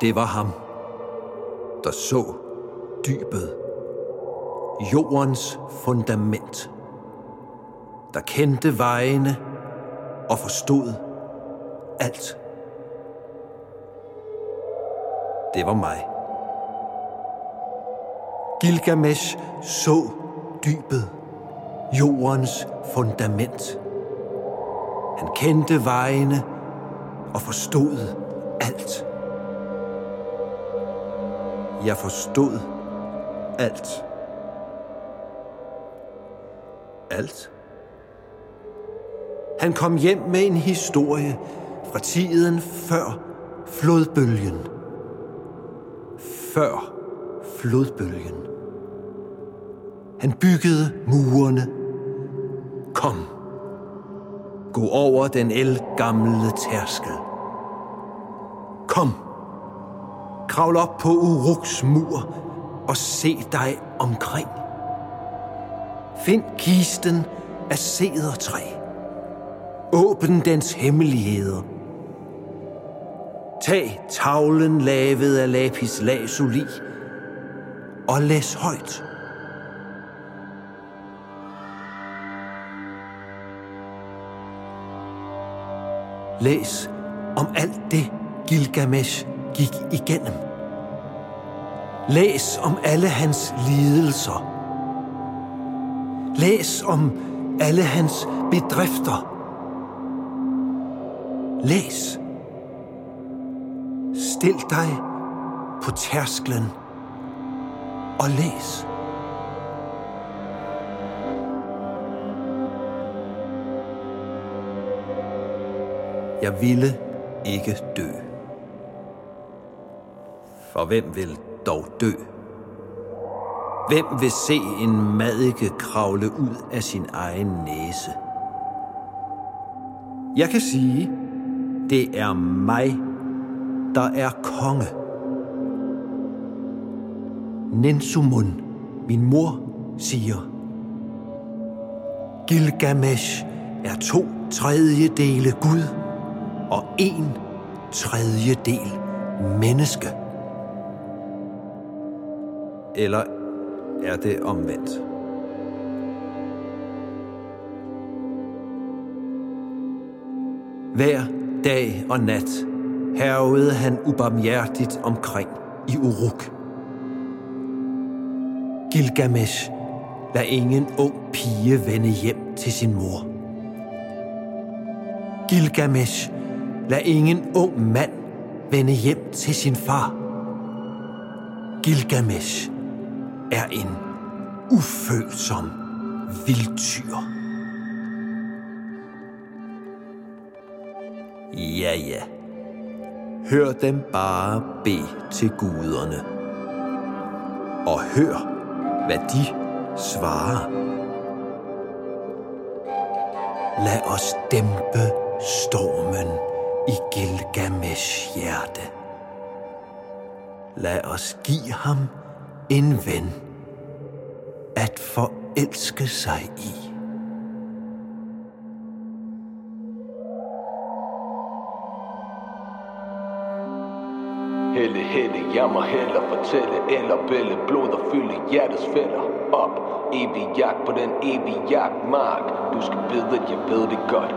Det var ham, der så dybet, jordens fundament, der kendte vejene og forstod alt. Det var mig. Gilgamesh så dybet, jordens fundament. Han kendte vejene og forstod alt. Jeg forstod alt. Alt. Han kom hjem med en historie fra tiden før flodbølgen. Før flodbølgen. Han byggede murene. Kom. Gå over den ældgamle tærskel. Kom. Kravl op på Uruks mur og se dig omkring. Find kisten af cedertræ. Åbn dens hemmeligheder. Tag tavlen lavet af lapis lazuli og læs højt. Læs om alt det, Gilgamesh gik igennem. Læs om alle hans lidelser. Læs om alle hans bedrifter. Læs. Stil dig på tærsklen og læs. Jeg ville ikke dø. For hvem vil dog dø? Hvem vil se en madike kravle ud af sin egen næse? Jeg kan sige, det er mig, der er konge. Nensumun, min mor, siger: Gilgamesh er 2/3 Gud og 1/3 menneske. Eller er det omvendt? Hver dag og nat hærgede han ubarmhjertigt omkring i Uruk. Gilgamesh lader ingen ung pige vende hjem til sin mor. Gilgamesh lader ingen ung mand vende hjem til sin far. Gilgamesh er en ufølsom vildtyr. Ja. Hør dem bare bede til guderne. Og hør, hvad de svarer. Lad os dæmpe stormen i Gilgamesh' hjerte. Lad os give ham en ven at forelske sig i. Helle, helle, jammer, heller, fortælle, eller bælge, blod og fylde hjertets fælder op. Evig jagt på den evige jagtmark. Du skal vide, at jeg ved det godt.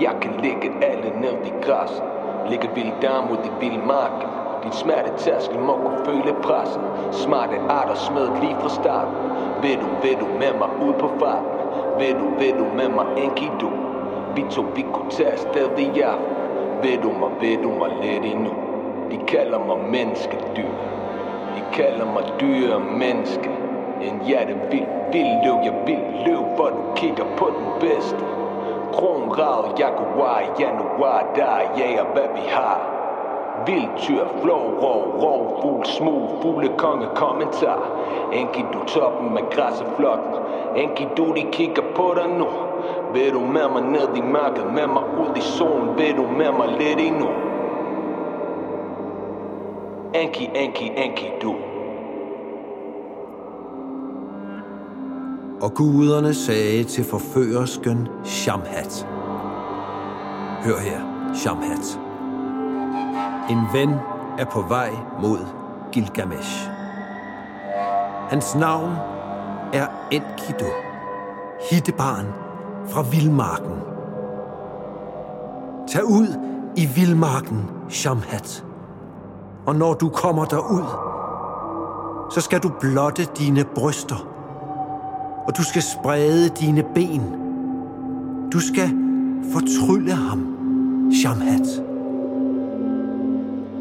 Jeg kan ligge alle nævnt i græs. Ligge vildt der mod de vilde marker. Dit smertetærskel må kunne føle pressen. Smarte arter smed lige fra start. Vil du med mig ud på farten? Vil du med mig, Enkidu? Vi kunne tage afsted i aften. Vil du mig lidt endnu? De kalder mig menneskedyr. De kalder mig dyre menneske. En hjerte vild løv. Jeg vild løv, hvor du kigger på den bedste. Kronrad, jaguar, januar, der jager hvad vi har. Vildtyr, flov, rovfugl, smug, fuglekonge, kommentar. Enkidu toppen med græs og flokken. Enkidu, de kigger på dig nu. Vil du med mig ned i marken, med mig ud i solen? Vil du med mig lidt endnu? Enki, Enki, Enkidu. Og guderne sagde til forførersken Shamhat: Hør her, Shamhat. En ven er på vej mod Gilgamesh. Hans navn er Enkidu, hittebarn fra vildmarken. Tag ud i vildmarken, Shamhat, og når du kommer derud, så skal du blotte dine bryster, og du skal sprede dine ben. Du skal fortrylle ham, Shamhat.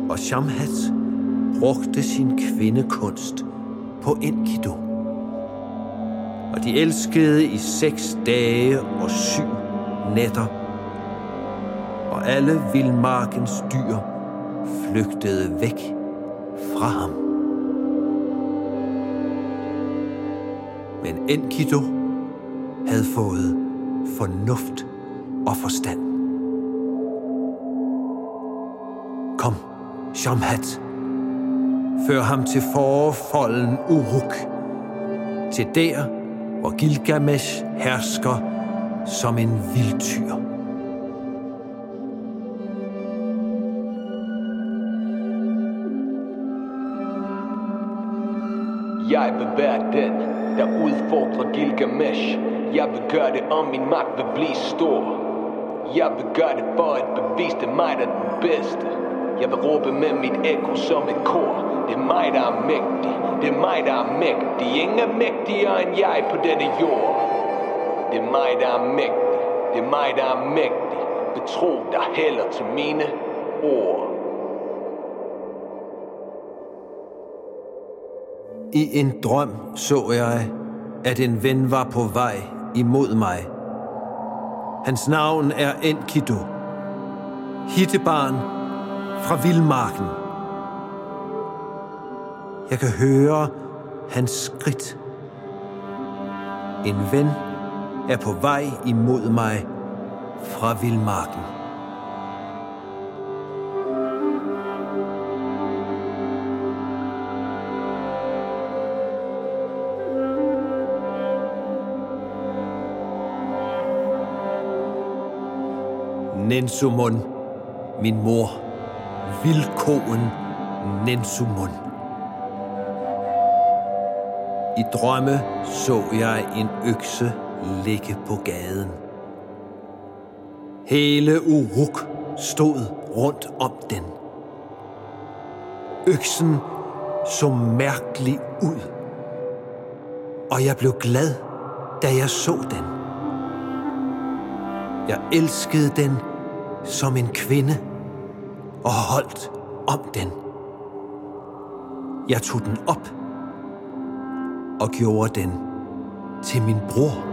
Og Shamhat brugte sin kvindekunst på Enkidu. Og de elskede i 6 dage og 7 nætter. Og alle vildmarkens dyr flygtede væk fra ham. Men Enkidu havde fået fornuft og forstand. Kom, Shamhat. Før ham til forfolden Uruk. Til der, hvor Gilgamesh hersker som en vildtyr. Jeg vil være den, der udfordrer Gilgamesh. Jeg vil gøre det, om min magt vil blive stor. Jeg vil gøre det for at bevise det mig, der er den bedste. Jeg vil råbe med mit ekko som et kor. Det er mig, der er mægtig. Det er mig, der er mægtig. Ingen er mægtigere end jeg på denne jord. Det er mig, der er mægtig. Det er mig, der er mægtig. Betro dig heller til mine ord. I en drøm så jeg, at en ven var på vej imod mig. Hans navn er Enkidu, hittebarn fra vildmarken. Jeg kan høre hans skridt. En ven er på vej imod mig fra vildmarken. Nensumun, min mor, vildkoen Nensumun. I drømme så jeg en økse ligge på gaden. Hele Uruk stod rundt om den. Øksen så mærkelig ud, og jeg blev glad, da jeg så den. Jeg elskede den som en kvinde og holdt om den. Jeg tog den op og gjorde den til min bror.